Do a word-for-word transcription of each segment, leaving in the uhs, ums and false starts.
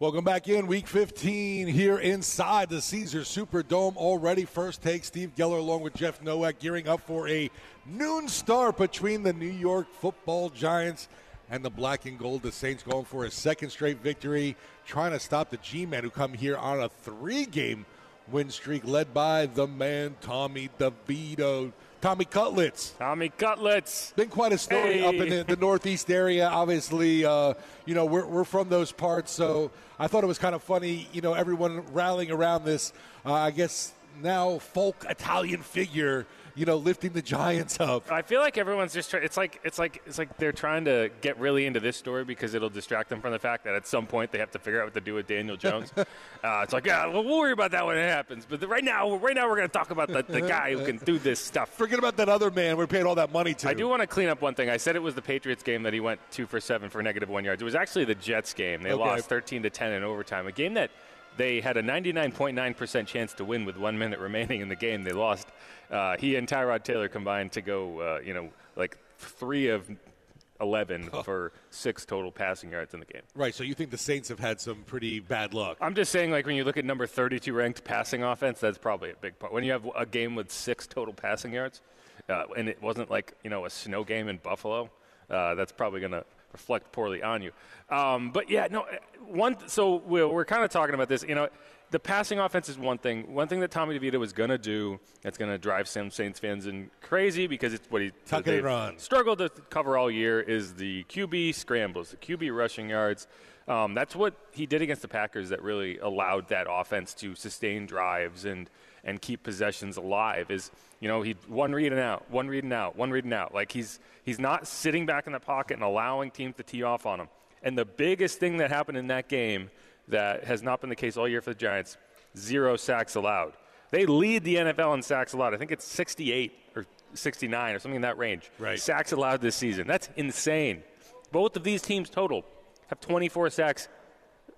Welcome back in. Week fifteen here inside the Caesars Superdome. Already First Take. Steve Geller along with Jeff Nowak gearing up for a noon start between the New York football Giants and the black and gold. The Saints going for a second straight victory, trying to stop the G-Men who come here on a three-game win streak led by the man Tommy DeVito. Tommy Cutlets. Tommy Cutlets. Been quite a story hey. up in the, the northeast area. Obviously, uh, you know, we're, we're from those parts, so I thought it was kind of funny, you know, everyone rallying around this, uh, I guess, now folk Italian figure, you know, lifting the Giants up. I feel like everyone's just trying. It's like it's like it's like they're trying to get really into this story because it'll distract them from the fact that at some point they have to figure out what to do with Daniel Jones. uh, it's like, yeah, well, we'll worry about that when it happens. But the, right now, right now, we're going to talk about the, the guy who can do this stuff. Forget about that other man we're paying all that money to. I do want to clean up one thing. I said it was the Patriots game that he went two for seven for negative one yards. It was actually the Jets game. They okay. lost thirteen to ten in overtime. A game that. They had a ninety-nine point nine percent chance to win with one minute remaining in the game. They lost. Uh, he and Tyrod Taylor combined to go, uh, you know, like three of eleven oh. for six total passing yards in the game. Right, so you think the Saints have had some pretty bad luck. I'm just saying, like, when you look at number thirty-two ranked passing offense, that's probably a big part. When you have a game with six total passing yards, uh, and it wasn't like, you know, a snow game in Buffalo, uh, that's probably going to – reflect poorly on you. Um, but, yeah, no, one. so we're, we're kind of talking about this. You know, the passing offense is one thing. One thing that Tommy DeVito is going to do that's going to drive some Saints fans in crazy because it's what he struggled to cover all year is the Q B scrambles, the Q B rushing yards. Um, that's what he did against the Packers that really allowed that offense to sustain drives and and keep possessions alive is, you know, he one read and out, one read and out, one read and out. Like he's he's not sitting back in the pocket and allowing teams to tee off on him. And the biggest thing that happened in that game that has not been the case all year for the Giants, zero sacks allowed. They lead the N F L in sacks allowed. I think it's sixty-eight or sixty-nine or something in that range. Right. Sacks allowed this season. That's insane. Both of these teams total have twenty-four sacks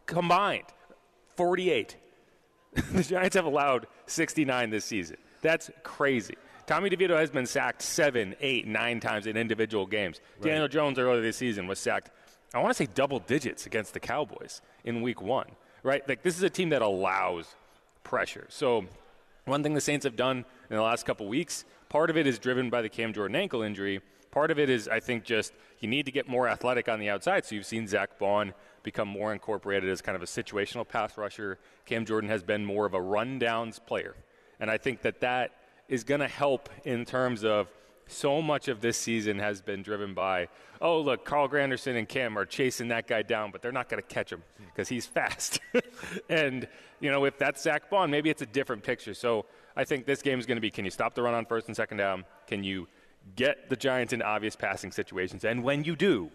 combined, forty-eight. The Giants have allowed sixty-nine this season. That's crazy. Tommy DeVito has been sacked seven, eight, nine times in individual games. Right. Daniel Jones earlier this season was sacked, I want to say double digits against the Cowboys in week one, right? Like this is a team that allows pressure. So one thing the Saints have done in the last couple weeks, part of it is driven by the Cam Jordan ankle injury. Part of it is, I think, just you need to get more athletic on the outside. So you've seen Zach Bond become more incorporated as kind of a situational pass rusher. Cam Jordan has been more of a run-downs player. And I think that that is going to help in terms of so much of this season has been driven by, oh, look, Carl Granderson and Cam are chasing that guy down, but they're not going to catch him because he's fast. And, you know, if that's Zach Bond, maybe it's a different picture. So I think this game is going to be, can you stop the run on first and second down? Can you get the Giants in obvious passing situations? And when you do,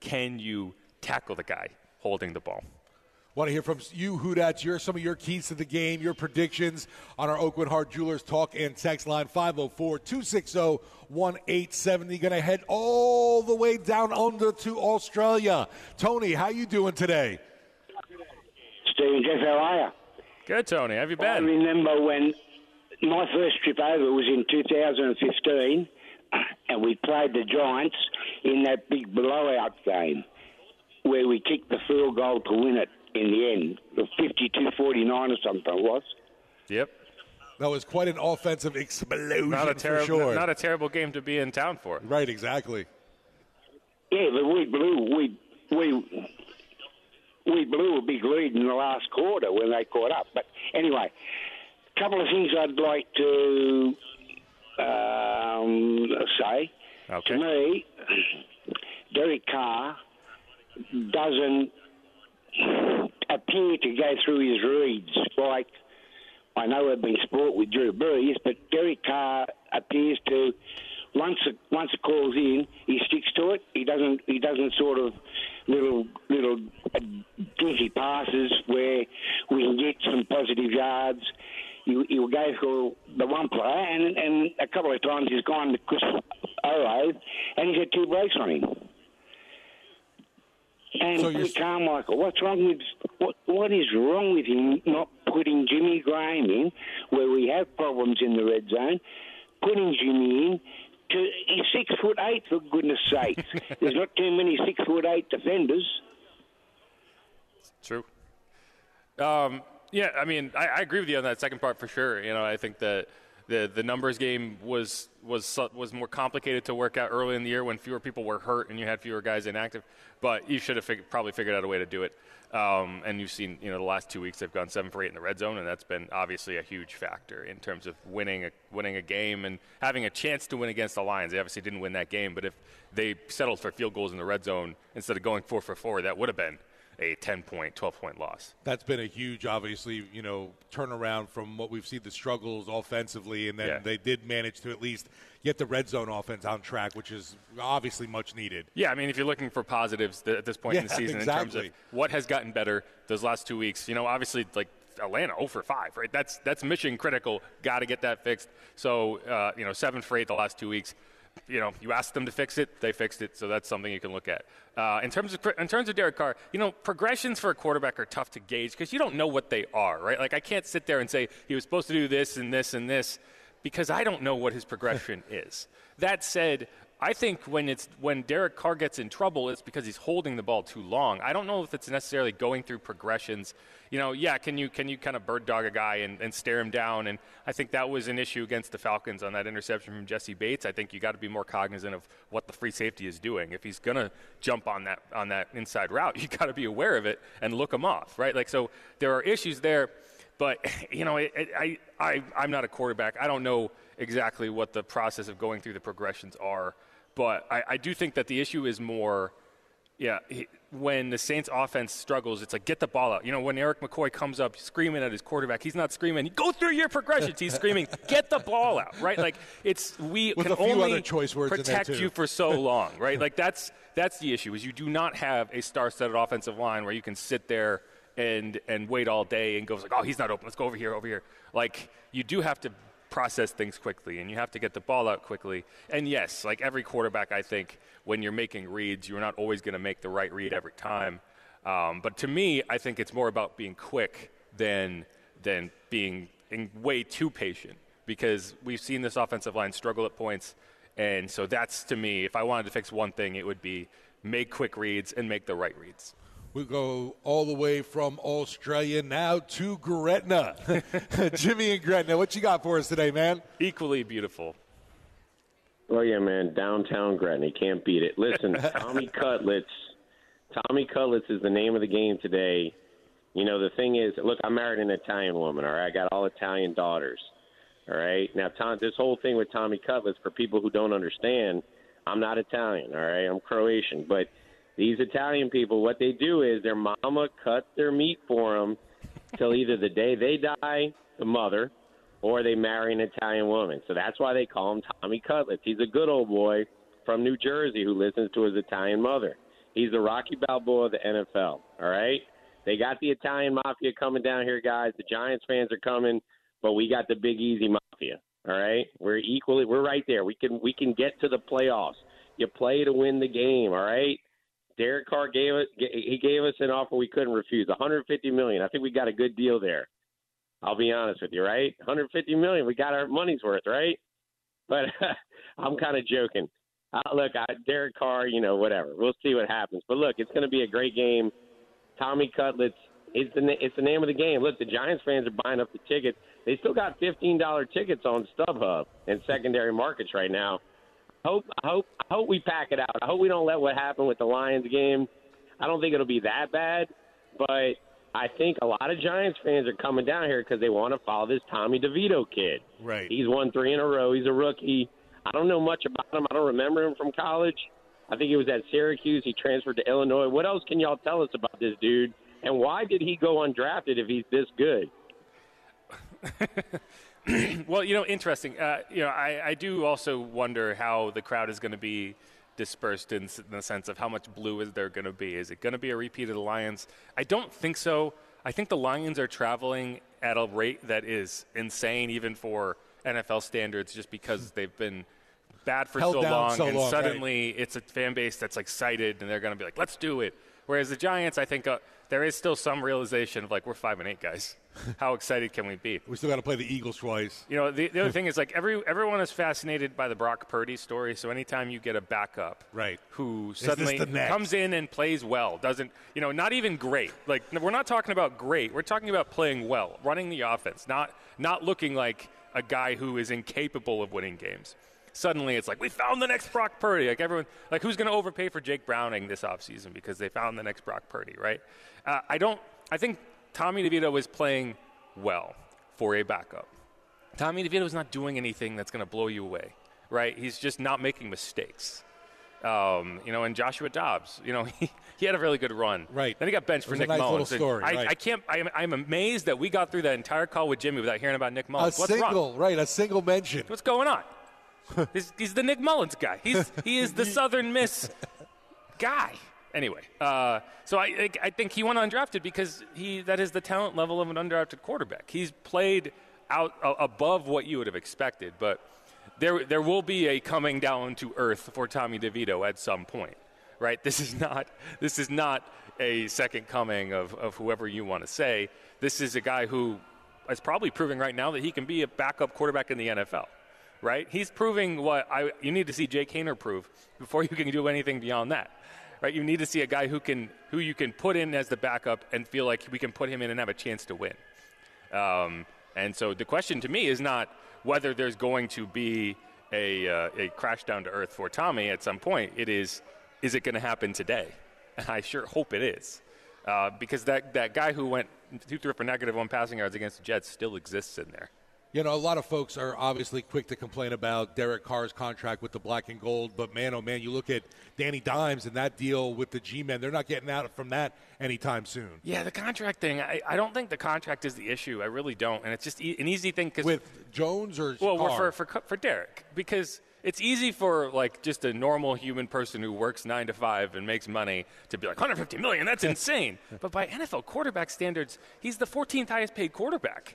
can you tackle the guy holding the ball? Want to hear from you, Houdat, your some of your keys to the game, your predictions on our Oakwood Hard Jewelers talk and text line five oh four, two six oh, one eight seven oh. Going to head all the way down under to Australia. Tony, how you doing today? Steve and Jeff, how are you? Good, Tony. How have you been? I remember when my first trip over was in two thousand fifteen, and we played the Giants in that big blowout game where we kicked the field goal to win it. In the end, fifty-two forty-nine or something it was. Yep. That was quite an offensive explosion not a terrib- for sure. Not a terrible game to be in town for. Right, exactly. Yeah, but we blew, we, we, we blew a big lead in the last quarter when they caught up. But anyway, a couple of things I'd like to um, say. Okay. To me, Derek Carr doesn't appear to go through his reads. Like, I know I've been sport with Drew Brees, but Derek Carr appears to, once it, once it calls in, he sticks to it. He doesn't he doesn't sort of little little dinky passes where we can get some positive yards. He, he will go for the one player, and, and a couple of times he's gone to Chris Olave, and he's had two breaks on him. And so Pete Carmichael, what's wrong with what? What is wrong with him not putting Jimmy Graham in, where we have problems in the red zone? Putting Jimmy in, to, he's six foot eight for goodness' sake. There's not too many six foot eight defenders. It's true. Um, yeah, I mean, I, I agree with you on that second part for sure. You know, I think that the the numbers game was was was more complicated to work out early in the year when fewer people were hurt and you had fewer guys inactive. But you should have fig- probably figured out a way to do it. Um, and you've seen, you know, the last two weeks they've gone seven for eight in the red zone, and that's been obviously a huge factor in terms of winning a, winning a game and having a chance to win against the Lions. They obviously didn't win that game, but if they settled for field goals in the red zone instead of going four for four, that would have been a ten-point, twelve-point loss. That's been a huge, obviously, you know, turnaround from what we've seen, the struggles offensively, and then yeah. they did manage to at least get the red zone offense on track, which is obviously much needed. Yeah, I mean, if you're looking for positives th- at this point yeah, in the season exactly. in terms of what has gotten better those last two weeks, you know, obviously, like, Atlanta oh for five, right? That's that's mission critical. Got to get that fixed. So, uh, you know, seven for eight the last two weeks. You know, you asked them to fix it, they fixed it, so that's something you can look at. Uh, in terms of in terms of Derek Carr, you know, progressions for a quarterback are tough to gauge because you don't know what they are, right? Like, I can't sit there and say he was supposed to do this and this and this because I don't know what his progression is. That said, I think when it's when Derek Carr gets in trouble, it's because he's holding the ball too long. I don't know if it's necessarily going through progressions. You know, yeah, can you can you kind of bird dog a guy and, and stare him down? And I think that was an issue against the Falcons on that interception from Jesse Bates. I think you got to be more cognizant of what the free safety is doing. If he's gonna jump on that on that inside route, you got to be aware of it and look him off, right? Like, so there are issues there, but you know, it, it, I I I'm not a quarterback. I don't know exactly what the process of going through the progressions are. But I, I do think that the issue is more, yeah, he, when the Saints offense struggles, it's like, get the ball out. You know, when Eric McCoy comes up screaming at his quarterback, he's not screaming, go through your progressions. He's screaming, get the ball out, right? Like, it's, we With can only protect you for so long, right? Like, that's that's the issue, is you do not have a star-studded offensive line where you can sit there and and wait all day and go, like, oh, he's not open. Let's go over here, over here. Like, you do have to process things quickly, and you have to get the ball out quickly. And yes, like every quarterback, I think when you're making reads, you're not always going to make the right read every time. Um, but to me, I think it's more about being quick than than being in way too patient, because we've seen this offensive line struggle at points. And so that's, to me, if I wanted to fix one thing, it would be make quick reads and make the right reads. We go all the way from Australia now to Gretna. Jimmy and Gretna, what you got for us today, man? Equally beautiful. Oh, yeah, man. Downtown Gretna. You can't beat it. Listen, Tommy Cutlets. Tommy Cutlets is the name of the game today. You know, the thing is, look, I married an Italian woman, all right? I got all Italian daughters, all right? Now, Tom, this whole thing with Tommy Cutlets, for people who don't understand, I'm not Italian, all right? I'm Croatian, but these Italian people, what they do is their mama cut their meat for them till either the day they die, the mother, or they marry an Italian woman. So that's why they call him Tommy Cutlets. He's a good old boy from New Jersey who listens to his Italian mother. He's the Rocky Balboa of the N F L, all right? They got the Italian mafia coming down here, guys. The Giants fans are coming, but we got the Big Easy mafia, all right? We're equally, we're right there. We can, we can get to the playoffs. You play to win the game, all right? Derek Carr gave us, he gave us an offer we couldn't refuse, one hundred fifty million dollars. I think we got a good deal there. I'll be honest with you, right? one hundred fifty million dollars, we got our money's worth, right? But I'm kind of joking. Uh, look, I, Derek Carr, you know, whatever. We'll see what happens. But, look, it's going to be a great game. Tommy Cutlets, it's the, it's the name of the game. Look, the Giants fans are buying up the tickets. They still got fifteen dollars tickets on StubHub and secondary markets right now. Hope, I hope I hope we pack it out. I hope we don't let what happened with the Lions game. I don't think it'll be that bad, but I think a lot of Giants fans are coming down here because they want to follow this Tommy DeVito kid. Right. He's won three in a row. He's a rookie. I don't know much about him. I don't remember him from college, I think he was at Syracuse. He transferred to Illinois. What else can y'all tell us about this dude? And why did he go undrafted if he's this good? Well, you know, interesting. Uh, you know, I, I do also wonder how the crowd is going to be dispersed in, in the sense of how much blue is there going to be. Is it going to be a repeat of the Lions? I don't think so. I think the Lions are traveling at a rate that is insane, even for N F L standards, just because they've been bad for so long, so and long, suddenly right? It's a fan base that's excited, and they're going to be like, let's do it. Whereas the Giants, I think uh, there is still some realization of, like, we're five and eight, guys. How excited can we be? We still got to play the Eagles twice. You know, the, the other thing is, like, every everyone is fascinated by the Brock Purdy story. So anytime you get a backup, right, who suddenly comes in and plays well, doesn't, you know, not even great. Like, we're not talking about great. We're talking about playing well, running the offense, not not looking like a guy who is incapable of winning games. Suddenly it's like, we found the next Brock Purdy. Like, everyone, like, who's going to overpay for Jake Browning this offseason because they found the next Brock Purdy, right? Uh, I don't – I think Tommy DeVito is playing well for a backup. Tommy DeVito is not doing anything that's going to blow you away, right? He's just not making mistakes. Um, you know, and Joshua Dobbs, you know, he, he had a really good run. Right. Then he got benched for Nick nice Mullins. Story, I, right. I can't, I'm, I'm amazed that we got through that entire call with Jimmy without hearing about Nick Mullins. A What's single, wrong? Right, a single mention. What's going on? he's, he's the Nick Mullins guy. He's he is the Southern Miss guy. Anyway, uh, so I I think he went undrafted because he that is the talent level of an undrafted quarterback. He's played out uh, above what you would have expected, but there there will be a coming down to earth for Tommy DeVito at some point, right? This is not this is not a second coming of of whoever you want to say. This is a guy who is probably proving right now that he can be a backup quarterback in the N F L. Right? He's proving what I, you need to see Jake Hayner prove before you can do anything beyond that. Right? You need to see a guy who can who you can put in as the backup and feel like we can put him in and have a chance to win. Um, and so the question to me is not whether there's going to be a, uh, a crash down to earth for Tommy at some point. It is, is it going to happen today? And I sure hope it is. Uh, because that, that guy who went two three for negative one passing yards against the Jets still exists in there. You know, a lot of folks are obviously quick to complain about Derek Carr's contract with the black and gold, but man, oh man, you look at Danny Dimes and that deal with the G-Men, they're not getting out from that anytime soon. Yeah, the contract thing, I, I don't think the contract is the issue. I really don't. And it's just e- an easy thing. Cause, with Jones or Well, Carr? For, for for Derek, because it's easy for, like, just a normal human person who works nine to five and makes money to be like, one hundred fifty million dollars, that's insane. But by N F L quarterback standards, he's the fourteenth highest paid quarterback.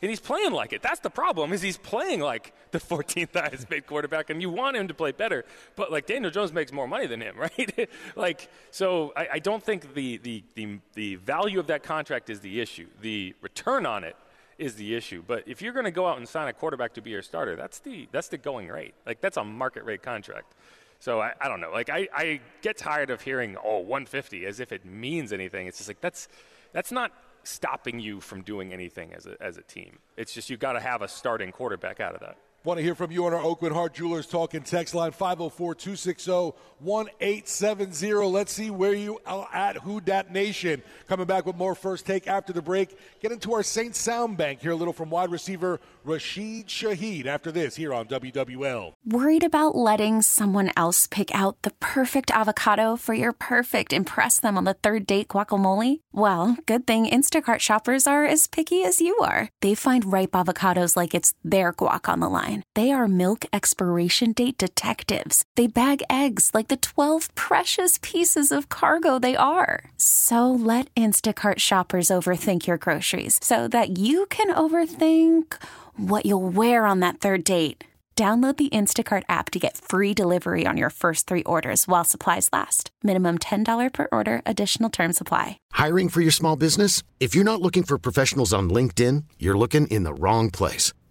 And he's playing like it. That's the problem, is he's playing like the fourteenth highest paid quarterback, and you want him to play better. But, like, Daniel Jones makes more money than him, right? like, so I, I don't think the, the, the, the value of that contract is the issue. The return on it is the issue. But if you're going to go out and sign a quarterback to be your starter, that's the that's the going rate. Like, that's a market rate contract. So I, I don't know. Like, I, I get tired of hearing, oh, one fifty, as if it means anything. It's just like, that's that's not – stopping you from doing anything as a as a team. It's just you've got to have a starting quarterback out of that. Want to hear from you on our Oakwood Hard Jewelers Talk and Text Line, five oh four, two six zero, one eight seven zero. Let's see where you are at Who Dat Nation. Coming back with more First Take after the break. Get into our Saints sound bank. Hear a little from wide receiver Rashid Shaheed after this here on W W L. Worried about letting someone else pick out the perfect avocado for your perfect impress them on the third date guacamole? Well, good thing Instacart shoppers are as picky as you are. They find ripe avocados like it's their guac on the line. They are milk expiration date detectives. They bag eggs like the twelve precious pieces of cargo they are. So let Instacart shoppers overthink your groceries so that you can overthink what you'll wear on that third date. Download the Instacart app to get free delivery on your first three orders while supplies last. Minimum ten dollars per order. Additional terms apply. Hiring for your small business? If you're not looking for professionals on LinkedIn, you're looking in the wrong place.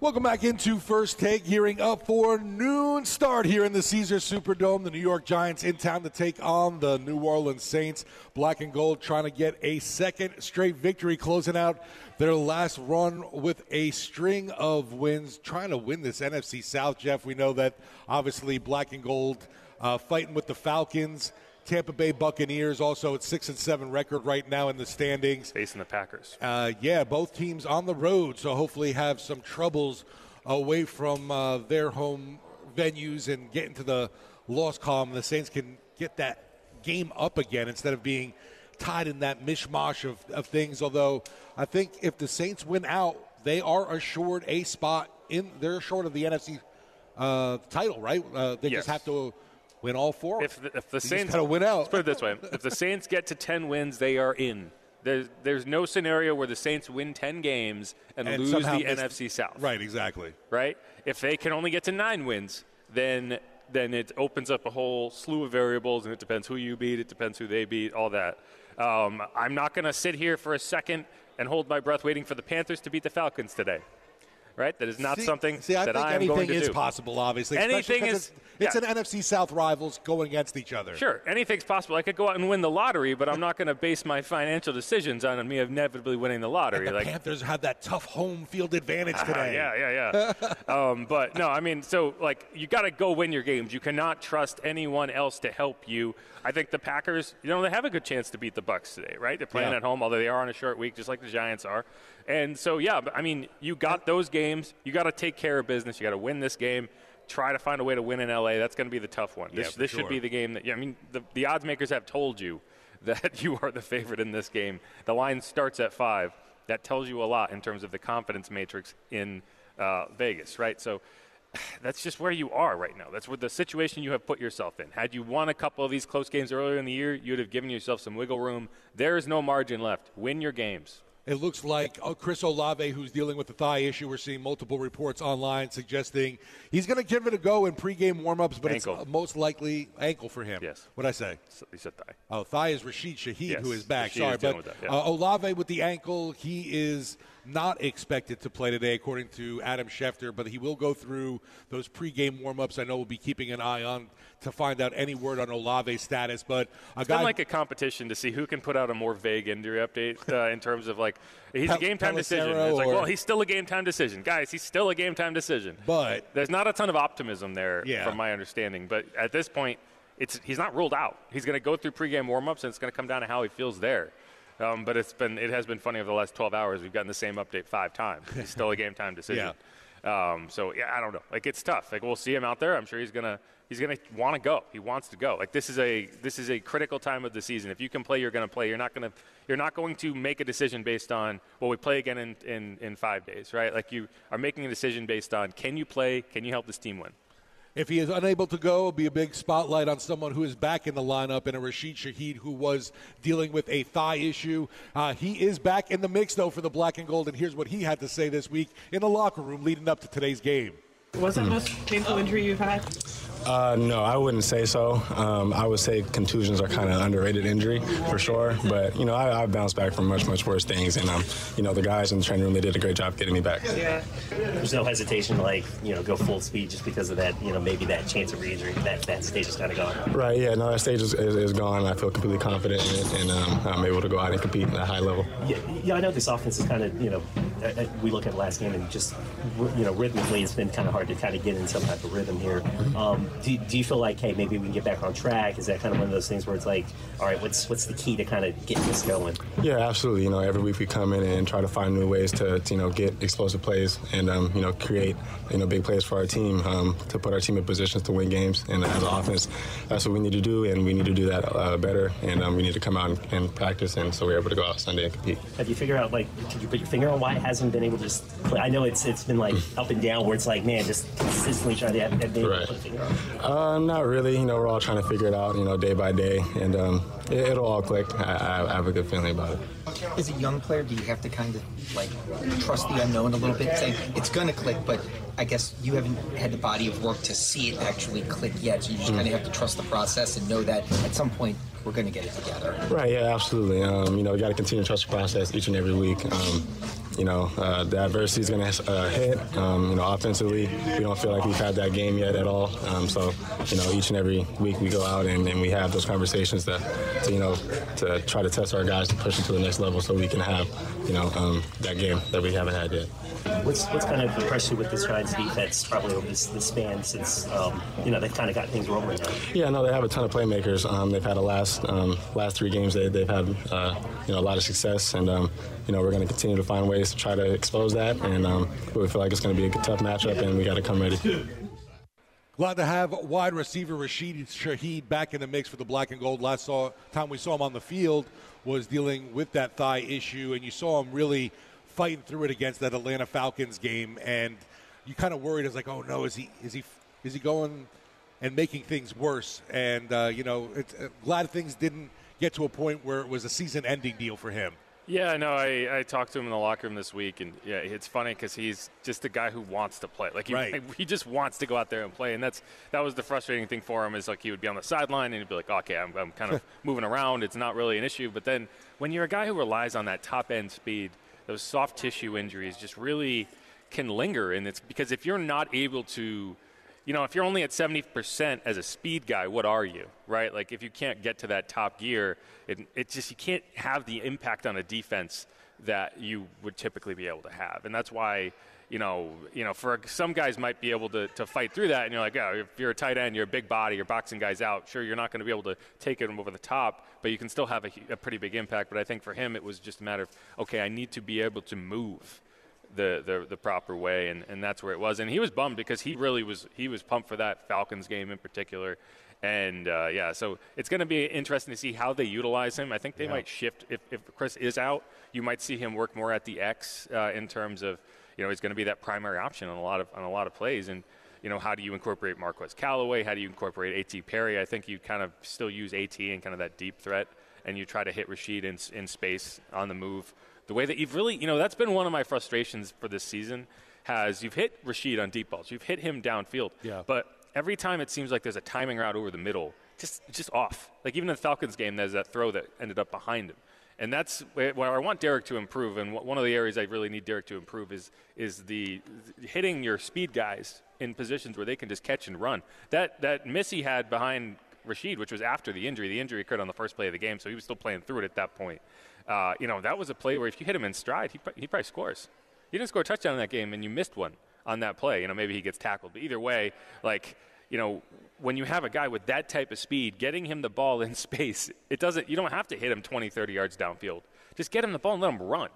Welcome back into First Take, gearing up for noon start here in the Caesars Superdome. The New York Giants in town to take on the New Orleans Saints. Black and gold trying to get a second straight victory, closing out their last run with a string of wins, trying to win this N F C South, Jeff. We know that, obviously, black and gold uh, fighting with the Falcons. Tampa Bay Buccaneers also at six and seven record right now in the standings. Facing the Packers. Uh, yeah, both teams on the road, so hopefully have some troubles away from uh, their home venues and get into the loss column. The Saints can get that game up again instead of being tied in that mishmash of, of things. Although I think if the Saints win out, they are assured a spot in. They're assured of the N F C uh, title, right? Uh, they yes. just have to. Win all four. If the, if the Saints gotta win out. Let's put it this way: if the Saints get to ten wins, they are in. There's there's no scenario where the Saints win ten games and, and lose the N F C South. Right, exactly. Right. If they can only get to nine wins, then then it opens up a whole slew of variables, and it depends who you beat, it depends who they beat, all that. Um, I'm not going to sit here for a second and hold my breath waiting for the Panthers to beat the Falcons today. Right? That is not see, something see, I that I am going to do. Anything is possible, obviously. Anything is. It's, yeah. it's an N F C South rivals going against each other. Sure. Anything's possible. I could go out and win the lottery, but I'm not going to base my financial decisions on me inevitably winning the lottery. And the like, Panthers have that tough home field advantage uh, today. Yeah, yeah, yeah. um, but, no, I mean, so, like, you got to go win your games. You cannot trust anyone else to help you. I think the Packers, you know, they have a good chance to beat the Bucs today, right? They're playing yeah. at home, although they are on a short week, just like the Giants are. And so, yeah, I mean, you got those games. You got to take care of business. You got to win this game. Try to find a way to win in L A. That's going to be the tough one. This, yeah, this sure. should be the game that, yeah, I mean, the, the odds makers have told you that you are the favorite in this game. The line starts at five. That tells you a lot in terms of the confidence matrix in uh, Vegas, right? So that's just where you are right now. That's where the situation you have put yourself in. Had you won a couple of these close games earlier in the year, you would have given yourself some wiggle room. There is no margin left. Win your games. It looks like Chris Olave, who's dealing with the thigh issue. We're seeing multiple reports online suggesting he's going to give it a go in pregame warmups, but ankle. It's most likely ankle for him. Yes. What'd I say? He said thigh. Oh, thigh is Rashid Shaheed, yes. who is back. Rashid Sorry, is but with that, yeah. uh, Olave with the ankle, he is not expected to play today, according to Adam Schefter, but he will go through those pregame warmups. I know we'll be keeping an eye on to find out any word on Olave's status. But a it's guy been like a competition to see who can put out a more vague injury update uh, in terms of, like, he's Pel- a game-time Pelissero decision. It's like, well, he's still a game-time decision. Guys, he's still a game-time decision. But there's not a ton of optimism there yeah. from my understanding. But at this point, it's he's not ruled out. He's going to go through pregame warmups, and it's going to come down to how he feels there. Um, but it's been it has been funny over the last twelve hours. We've gotten the same update five times. It's still a game time decision. yeah. Um, so yeah, I don't know. Like, it's tough. Like, we'll see him out there. I'm sure he's gonna he's gonna want to go. He wants to go. Like, this is a this is a critical time of the season. If you can play, you're gonna play. You're not gonna you're not going to make a decision based on, well, we play again in in, in five days, right? Like, you are making a decision based on, can you play? Can you help this team win? If he is unable to go, it'll be a big spotlight on someone who is back in the lineup, and a Rashid Shaheed who was dealing with a thigh issue. Uh, he is back in the mix, though, for the black and gold, and here's what he had to say this week in the locker room leading up to today's game. Was that the most painful injury you've had? Uh, no, I wouldn't say so. Um, I would say contusions are kind of underrated injury for sure. But, you know, I, I bounced back from much, much worse things. And, um, you know, the guys in the training room, they did a great job getting me back. Yeah. There's no hesitation to, like, you know, go full speed just because of that, you know, maybe that chance of re-injury. That, that stage is kind of gone. Right, yeah, no, that stage is, is, is gone. I feel completely confident in it. And um, I'm able to go out and compete at a high level. Yeah, yeah, I know this offense is kind of, you know, we look at the last game and just, you know, rhythmically it's been kind of hard to kind of get in some type of rhythm here. Um, do, do you feel like, hey, maybe we can get back on track? Is that kind of one of those things where it's like, all right, what's what's the key to kind of getting this going? Yeah, absolutely. You know, every week we come in and try to find new ways to, to you know, get explosive plays and, um, you know, create, you know, big plays for our team um, to put our team in positions to win games. And as an offense, that's what we need to do, and we need to do that uh, better. And um, we need to come out and, and practice, and so we're able to go out Sunday and compete. Have you figured out, like, could you put your finger on why it hasn't been able to just play? I know it's it's been, like, up and down where it's like, man, just consistently trying to have that big right. uh, Not really. You know, we're all trying to figure it out, you know, day by day. And um, it, it'll all click. I, I have a good feeling about it. As a young player, do you have to kind of, like, trust the unknown a little bit? Say, it's going to click, but I guess you haven't had the body of work to see it actually click yet. So you just mm. kind of have to trust the process and know that at some point we're going to get it together. Right, yeah, absolutely. Um, you know, we got to continue to trust the process each and every week. Um, you know, uh, the adversity is going to uh, hit. Um, you know, offensively, we don't feel like we've had that game yet at all. Um, so, you know, each and every week we go out and, and we have those conversations to, to, you know, to try to test our guys to push them to the next level so we can have, you know, um, that game that we haven't had yet. What's what's kind of impressed you with this Giants defense probably over this, this span since, um, you know, they've kind of got things rolling now? Yeah, no, they have a ton of playmakers. Um, they've had a last um, last three games they, they've had, uh, you know, a lot of success. And, um, you know, we're going to continue to find ways to try to expose that. And um, we feel like it's going to be a tough matchup, and we got to come ready. Glad to have wide receiver Rashid Shaheed back in the mix for the black and gold. Last saw, time we saw him on the field was dealing with that thigh issue, and you saw him really fighting through it against that Atlanta Falcons game. And you kind of worried, it's like, oh, no, is he is he, is he going and making things worse? And, uh, you know, it's, uh, glad things didn't get to a point where it was a season-ending deal for him. Yeah, no, I, I talked to him in the locker room this week, and yeah, it's funny because he's just a guy who wants to play. Like he, right. he just wants to go out there and play, and that's that was the frustrating thing for him is like he would be on the sideline and he'd be like, okay, I'm, I'm kind of moving around. It's not really an issue. But then when you're a guy who relies on that top-end speed, those soft tissue injuries just really can linger, and it's because if you're not able to, you know, if you're only at seventy percent as a speed guy, what are you, right? Like, if you can't get to that top gear, it, it just, you can't have the impact on a defense that you would typically be able to have. And that's why, you know, you know, for some guys might be able to, to fight through that, and you're like, oh, if you're a tight end, you're a big body, you're boxing guys out, sure, you're not going to be able to take them over the top, but you can still have a, a pretty big impact. But I think for him, it was just a matter of, okay, I need to be able to move The, the the proper way, and, and that's where it was. And he was bummed because he really was he was pumped for that Falcons game in particular. And, uh, yeah, so it's going to be interesting to see how they utilize him. I think they yeah. might shift. If, if Chris is out, you might see him work more at the X uh, in terms of, you know, he's going to be that primary option on a lot of on a lot of plays. And, you know, how do you incorporate Marquez Callaway? How do you incorporate A T Perry? I think you kind of still use A T and kind of that deep threat, and you try to hit Rashid in, in space on the move. The way that you've really, you know, that's been one of my frustrations for this season has you've hit Rashid on deep balls. You've hit him downfield. Yeah. But every time it seems like there's a timing route over the middle, just just off. Like even in the Falcons game, there's that throw that ended up behind him. And that's where I want Derek to improve. And one of the areas I really need Derek to improve is is the hitting your speed guys in positions where they can just catch and run. That, that miss he had behind Rashid, which was after the injury. The injury occurred on the first play of the game, so he was still playing through it at that point. Uh, you know, that was a play where if you hit him in stride, he, he probably scores. You didn't score a touchdown in that game, and you missed one on that play. You know, maybe he gets tackled. But either way, like, you know, when you have a guy with that type of speed, getting him the ball in space, it doesn't, you don't have to hit him twenty, thirty yards downfield. Just get him the ball and let him run.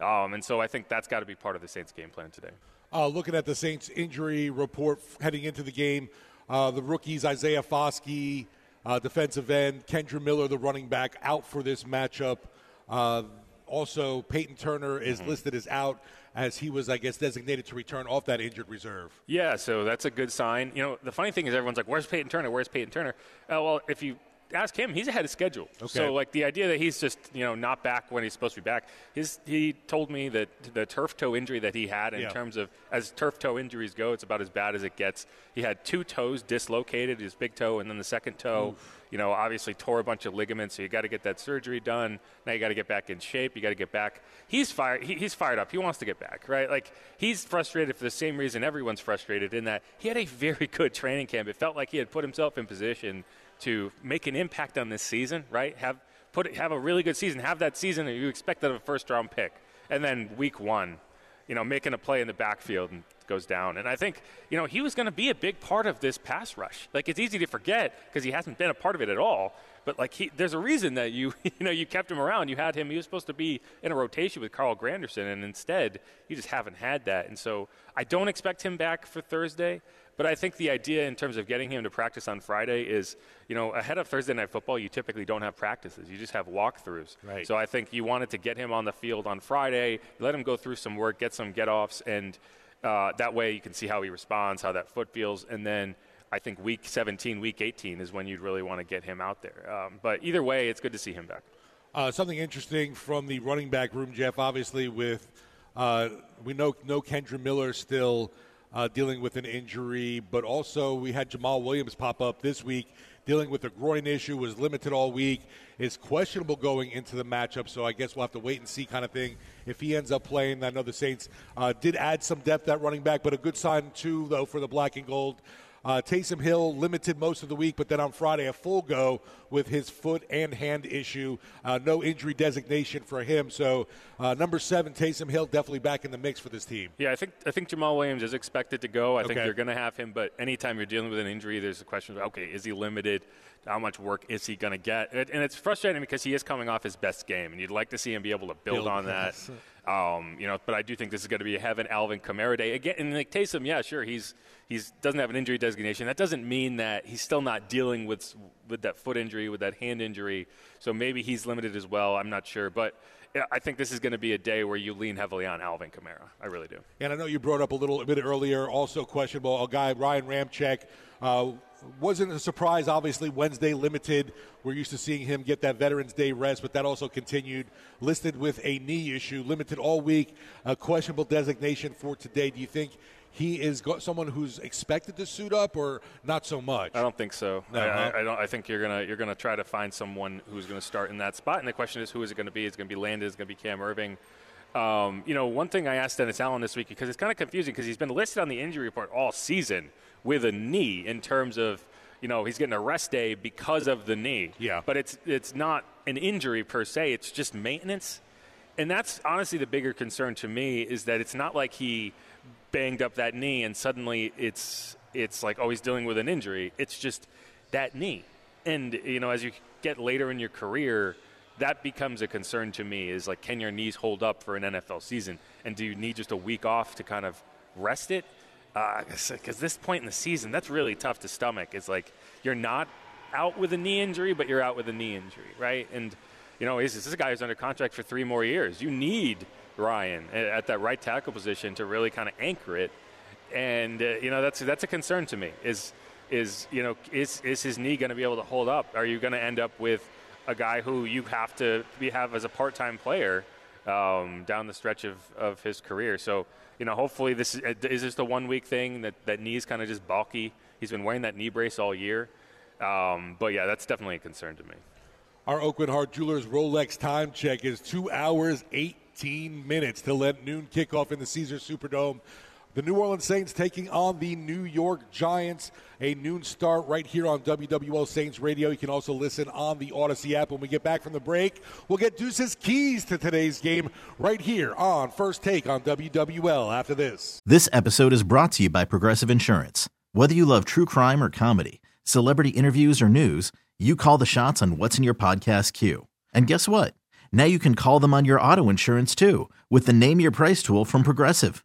Um, and so I think that's got to be part of the Saints' game plan today. Uh, looking at the Saints' injury report heading into the game, uh, the rookies Isaiah Foskey, uh, defensive end, Kendra Miller, the running back, out for this matchup. Uh, also, Payton Turner is mm-hmm. listed as out as he was, I guess, designated to return off that injured reserve. Yeah, so that's a good sign. You know, the funny thing is everyone's like, where's Payton Turner? Where's Payton Turner? Uh, well, if you ask him, he's ahead of schedule. Okay. So, like, the idea that he's just, you know, not back when he's supposed to be back, his, he told me that the turf toe injury that he had in yeah. terms of, as turf toe injuries go, it's about as bad as it gets. He had two toes dislocated, his big toe, and then the second toe. Oof. You know, obviously tore a bunch of ligaments, so you got to get that surgery done. Now you got to get back in shape. You got to get back. He's fired. He, he's fired up. He wants to get back, right? Like, he's frustrated for the same reason everyone's frustrated in that he had a very good training camp. It felt like he had put himself in position to make an impact on this season, right? Have put have a really good season. Have that season that you expected of a first-round pick. And then week one, you know, making a play in the backfield and goes down. And I think, you know, he was going to be a big part of this pass rush. Like, it's easy to forget because he hasn't been a part of it at all. But, like, he, there's a reason that you, you know, you kept him around. You had him. He was supposed to be in a rotation with Carl Granderson, and instead you just haven't had that. And so I don't expect him back for Thursday. But I think the idea in terms of getting him to practice on Friday is, you know, ahead of Thursday Night Football, you typically don't have practices. You just have walkthroughs. Right. So I think you wanted to get him on the field on Friday, let him go through some work, get some get-offs, and uh, that way you can see how he responds, how that foot feels. And then I think week seventeen, week eighteen is when you'd really want to get him out there. Um, but either way, it's good to see him back. Uh, something interesting from the running back room, Jeff, obviously with uh, we know no Kendra Miller still, Uh, dealing with an injury, but also we had Jamal Williams pop up this week dealing with a groin issue, was limited all week, is questionable going into the matchup, so I guess we'll have to wait and see kind of thing if he ends up playing. I know the Saints uh, did add some depth at running back, but a good sign, too, though, for the black and gold. Uh, Taysom Hill limited most of the week, but then on Friday a full go with his foot and hand issue. Uh, no injury designation for him. So uh, number seven, Taysom Hill, definitely back in the mix for this team. Yeah, I think I think Jamal Williams is expected to go. I okay. think you're going to have him, but anytime you're dealing with an injury, there's a question of, okay, is he limited? How much work is he going to get? And it's frustrating because he is coming off his best game, and you'd like to see him be able to build, build on that. Um, you know, but I do think this is going to be a heaven Alvin Kamara day again. And like Taysom, yeah, sure, he's he's doesn't have an injury designation. That doesn't mean that he's still not dealing with with that foot injury, with that hand injury. So maybe he's limited as well. I'm not sure, but I think this is going to be a day where you lean heavily on Alvin Kamara. I really do. And I know you brought up a little a bit earlier, also questionable, a guy Ryan Ramczyk. Uh, Wasn't a surprise, obviously, Wednesday limited. We're used to seeing him get that Veterans Day rest, but that also continued. Listed with a knee issue, limited all week, a questionable designation for today. Do you think he is go- someone who's expected to suit up, or not so much? I don't think so. No, I, no. I, I don't. I think you're gonna you're gonna try to find someone who's gonna start in that spot. And the question is, who is it gonna be? Is it gonna be Landon? Is it gonna be Cam Irving? Um, you know, one thing I asked Dennis Allen this week, because it's kind of confusing because he's been listed on the injury report all season with a knee in terms of, you know, he's getting a rest day because of the knee. Yeah. But it's it's not an injury per se. It's just maintenance. And that's honestly the bigger concern to me, is that it's not like he banged up that knee and suddenly it's it's like, oh, he's dealing with an injury. It's just that knee. And, you know, as you get later in your career, that becomes a concern to me, is like, can your knees hold up for an N F L season? And do you need just a week off to kind of rest it? Because uh, this point in the season, that's really tough to stomach. It's like, you're not out with a knee injury, but you're out with a knee injury, right? And, you know, this is a guy who's under contract for three more years. You need Ryan at that right tackle position to really kind of anchor it. And, uh, you know, that's that's a concern to me, is, is you know, is, is his knee going to be able to hold up? Are you going to end up with a guy who you have to be, have as a part-time player um, down the stretch of, of his career? So, you know, hopefully this is, is this the one-week thing, that, that knee's kind of just bulky. He's been wearing that knee brace all year. Um, but, yeah, that's definitely a concern to me. Our Oakwood Hard Jewelers Rolex time check is two hours, eighteen minutes till that noon kickoff in the Caesars Superdome. The New Orleans Saints taking on the New York Giants. A noon start right here on W W L Saints Radio. You can also listen on the Odyssey app. When we get back from the break, we'll get Deuce's keys to today's game right here on First Take on W W L after this. This episode is brought to you by Progressive Insurance. Whether you love true crime or comedy, celebrity interviews or news, you call the shots on what's in your podcast queue. And guess what? Now you can call them on your auto insurance too, with the Name Your Price tool from Progressive.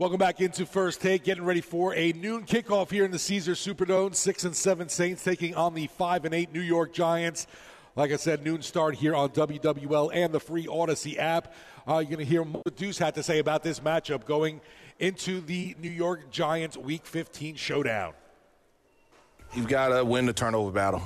Welcome back into First Take, getting ready for a noon kickoff here in the Caesars Superdome. Six and seven Saints taking on the five and eight New York Giants. Like I said, noon start here on W W L and the free Odyssey app. Uh, you're going to hear what Deuce had to say about this matchup going into the New York Giants Week fifteen showdown. You've got to win the turnover battle.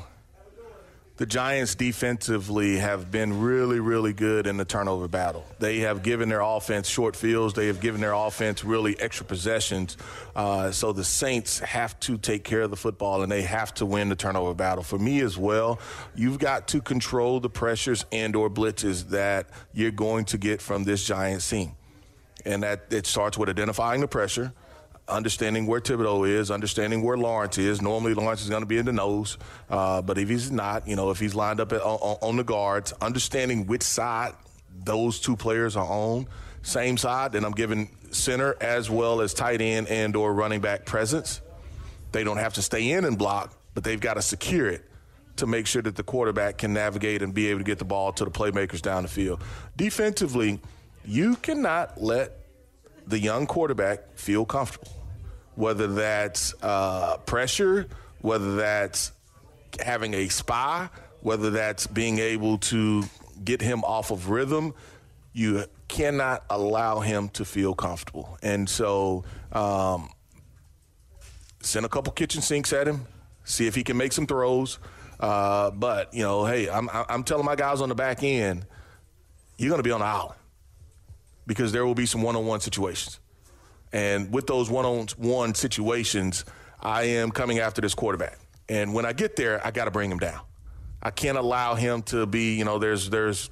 The Giants defensively have been really, really good in the turnover battle. They have given their offense short fields. They have given their offense really extra possessions. Uh, so the Saints have to take care of the football, and they have to win the turnover battle. For me as well, you've got to control the pressures and or blitzes that you're going to get from this Giants team. And that it starts with identifying the pressure, understanding where Thibodeau is, understanding where Lawrence is. Normally, Lawrence is going to be in the nose, uh, but if he's not, you know, if he's lined up at, on, on the guards, understanding which side those two players are on, same side, then I'm giving center as well as tight end and or running back presence. They don't have to stay in and block, but they've got to secure it to make sure that the quarterback can navigate and be able to get the ball to the playmakers down the field. Defensively, you cannot let the young quarterback feel comfortable, whether that's uh, pressure, whether that's having a spy, whether that's being able to get him off of rhythm. You cannot allow him to feel comfortable. And so um, send a couple kitchen sinks at him, see if he can make some throws. Uh, but, you know, hey, I'm, I'm telling my guys on the back end, you're going to be on the island, because there will be some one-on-one situations. And with those one-on-one situations, I am coming after this quarterback. And when I get there, I got to bring him down. I can't allow him to be, you know, there's there's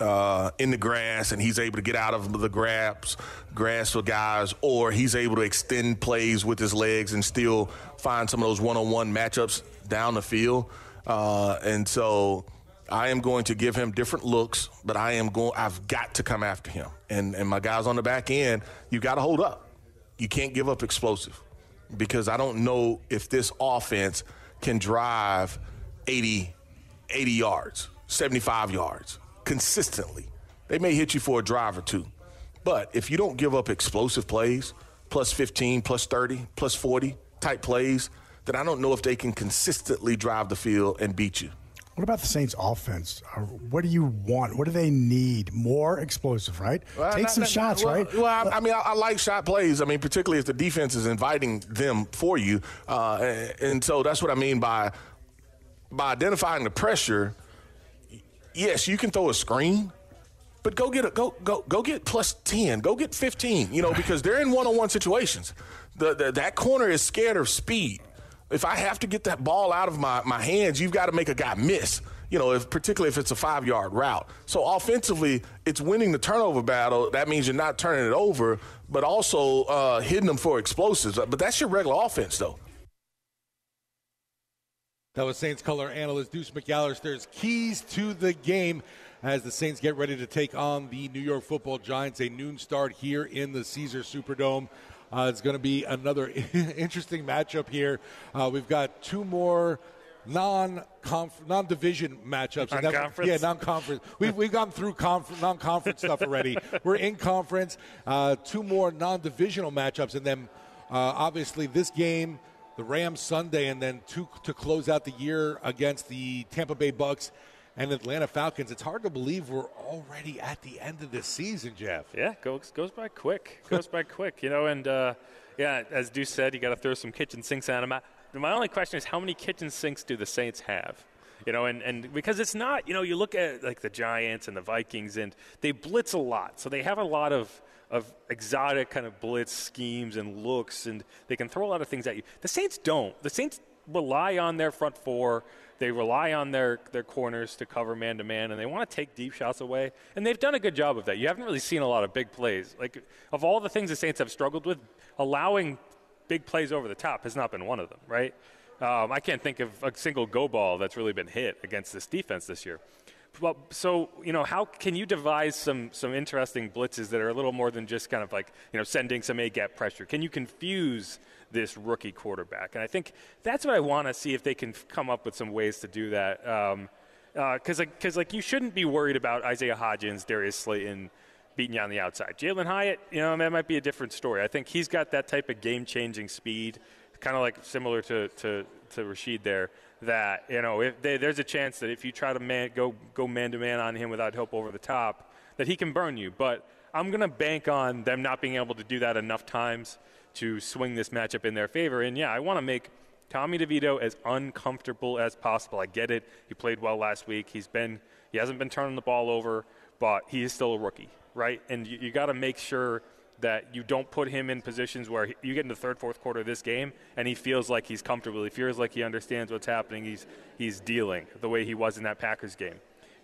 uh, in the grass and he's able to get out of the grabs, grass for guys, or he's able to extend plays with his legs and still find some of those one-on-one matchups down the field. Uh, and so I am going to give him different looks, but I am going. I've got to come after him, and and my guys on the back end, you got to hold up. You can't give up explosive, because I don't know if this offense can drive eighty, eighty yards, seventy-five yards consistently. They may hit you for a drive or two, but if you don't give up explosive plays, plus fifteen, plus thirty, plus forty type plays, then I don't know if they can consistently drive the field and beat you. What about the Saints' offense? What do you want? What do they need? More explosive, right? Well, Take not, some not, shots, well, right? Well, I, I mean, I, I like shot plays. I mean, particularly if the defense is inviting them for you. Uh, and, and so that's what I mean by by identifying the pressure. Yes, you can throw a screen, but go get a go go go get plus ten, go get fifteen. You know, because they're in one-on-one situations. The, the that corner is scared of speed. If I have to get that ball out of my, my hands, you've got to make a guy miss, you know, if, particularly if it's a five-yard route. So offensively, it's winning the turnover battle. That means you're not turning it over, but also uh, hitting them for explosives. But that's your regular offense, though. That was Saints color analyst Deuce McAllister's keys to the game as the Saints get ready to take on the New York Football Giants, a noon start here in the Caesars Superdome. Uh, it's going to be another interesting matchup here. Uh, we've got two more non-conf- non-division matchups. Non-conference? Yeah, non-conference. We've, we've gone through conf- non-conference stuff already. We're in conference. Uh, two more non-divisional matchups. And then, uh, obviously, this game, the Rams Sunday, and then two to close out the year against the Tampa Bay Bucks and Atlanta Falcons. It's hard to believe we're already at the end of this season, Jeff. Yeah, goes goes by quick. Goes by quick, you know. And, uh, yeah, as Deuce said, you got to throw some kitchen sinks at them. I, my only question is, how many kitchen sinks do the Saints have? You know, and, and because it's not, you know, you look at, like, the Giants and the Vikings, and they blitz a lot. So they have a lot of, of exotic kind of blitz schemes and looks, and they can throw a lot of things at you. The Saints don't. The Saints rely on their front four. They rely on their, their corners to cover man-to-man, and they want to take deep shots away. And they've done a good job of that. You haven't really seen a lot of big plays. Like, of all the things the Saints have struggled with, allowing big plays over the top has not been one of them, right? Um, I can't think of a single go ball that's really been hit against this defense this year. Well, so, you know, how can you devise some some interesting blitzes that are a little more than just kind of like, you know, sending some A-gap pressure? Can you confuse this rookie quarterback? And I think that's what I want to see, if they can come up with some ways to do that. Um, uh, 'cause like, 'cause like you shouldn't be worried about Isaiah Hodgins, Darius Slayton beating you on the outside. Jalen Hyatt, you know, that might be a different story. I think he's got that type of game-changing speed, kind of like similar to, to, to Rashid there, that, you know, if they, there's a chance that if you try to man, go go man-to-man on him without help over the top, that he can burn you. But I'm going to bank on them not being able to do that enough times to swing this matchup in their favor. And, yeah, I want to make Tommy DeVito as uncomfortable as possible. I get it. He played well last week. He's been he hasn't been turning the ball over, but he is still a rookie, right? And you, you got to make sure that you don't put him in positions where he, you get in the third, fourth quarter of this game, and he feels like he's comfortable. He feels like he understands what's happening. He's he's dealing the way he was in that Packers game,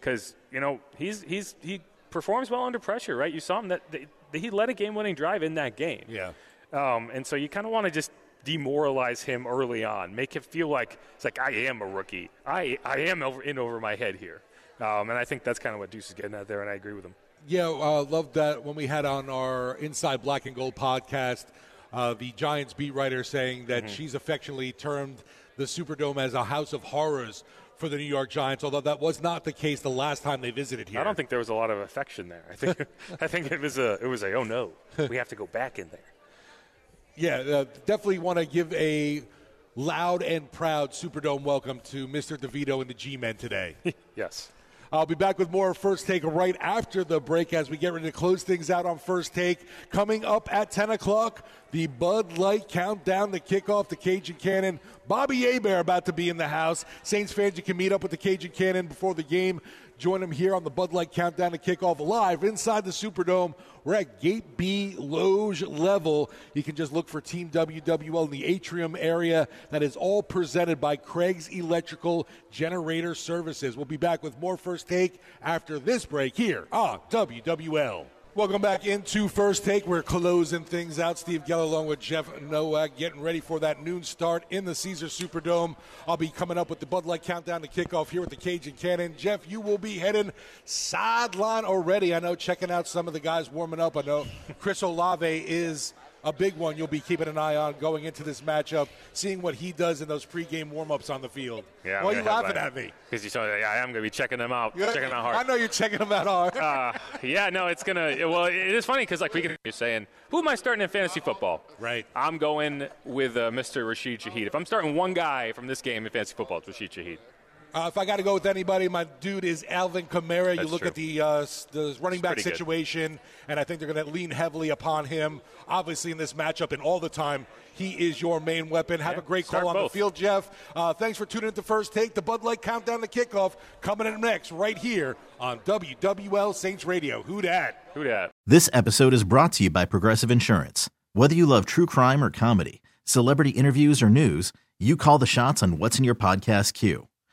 because you know he's he's he performs well under pressure, right? You saw him that, that he led a game-winning drive in that game. Yeah, um, and so you kind of want to just demoralize him early on, make him feel like it's like I am a rookie. I I am over, in over my head here, um, and I think that's kind of what Deuce is getting at there, and I agree with him. Yeah, uh, loved that when we had on our Inside Black and Gold podcast, uh, the Giants beat writer saying that mm-hmm. she's affectionately termed the Superdome as a house of horrors for the New York Giants, although that was not the case the last time they visited here. I don't think there was a lot of affection there. I think I think it was a it was a oh no, we have to go back in there. Yeah, uh, definitely want to give a loud and proud Superdome welcome to Mister DeVito and the G-Men today. Yes. I'll be back with more First Take right after the break as we get ready to close things out on First Take. Coming up at ten o'clock, the Bud Light countdown to kick off the Cajun Cannon. Bobby Hebert about to be in the house. Saints fans, you can meet up with the Cajun Cannon before the game. Join them here on the Bud Light countdown to kick off live inside the Superdome. We're at Gate B Loge level. You can just look for Team W W L in the atrium area. That is all presented by Craig's Electrical Generator Services. We'll be back with more First Take after this break here on W W L. Welcome back into First Take. We're closing things out. Steve Geller along with Jeff Nowak getting ready for that noon start in the Caesars Superdome. I'll be coming up with the Bud Light countdown to kickoff here with the Cajun Cannon. Jeff, you will be heading sideline already. I know checking out some of the guys warming up. I know Chris Olave is a big one you'll be keeping an eye on going into this matchup, seeing what he does in those pregame warm-ups on the field. Yeah, why are you laughing at me? Because you saw, yeah, I am going to be checking them out, checking them out hard. I know you're checking them out hard. uh, yeah, no, it's going to – well, it is funny because, like, we can be saying, who am I starting in fantasy football? Right. I'm going with uh, Mister Rashid Shaheed. If I'm starting one guy from this game in fantasy football, it's Rashid Shaheed. Uh, if I got to go with anybody, my dude is Alvin Kamara. That's you look true. At the uh, the running back situation, good. And I think they're going to lean heavily upon him. Obviously, in this matchup and all the time, he is your main weapon. Have yeah, a great call on both. The field, Jeff. Uh, thanks for tuning in to First Take. The Bud Light Countdown to Kickoff coming in next right here on W W L Saints Radio. Who dat? Who dat? This episode is brought to you by Progressive Insurance. Whether you love true crime or comedy, celebrity interviews or news, you call the shots on what's in your podcast queue.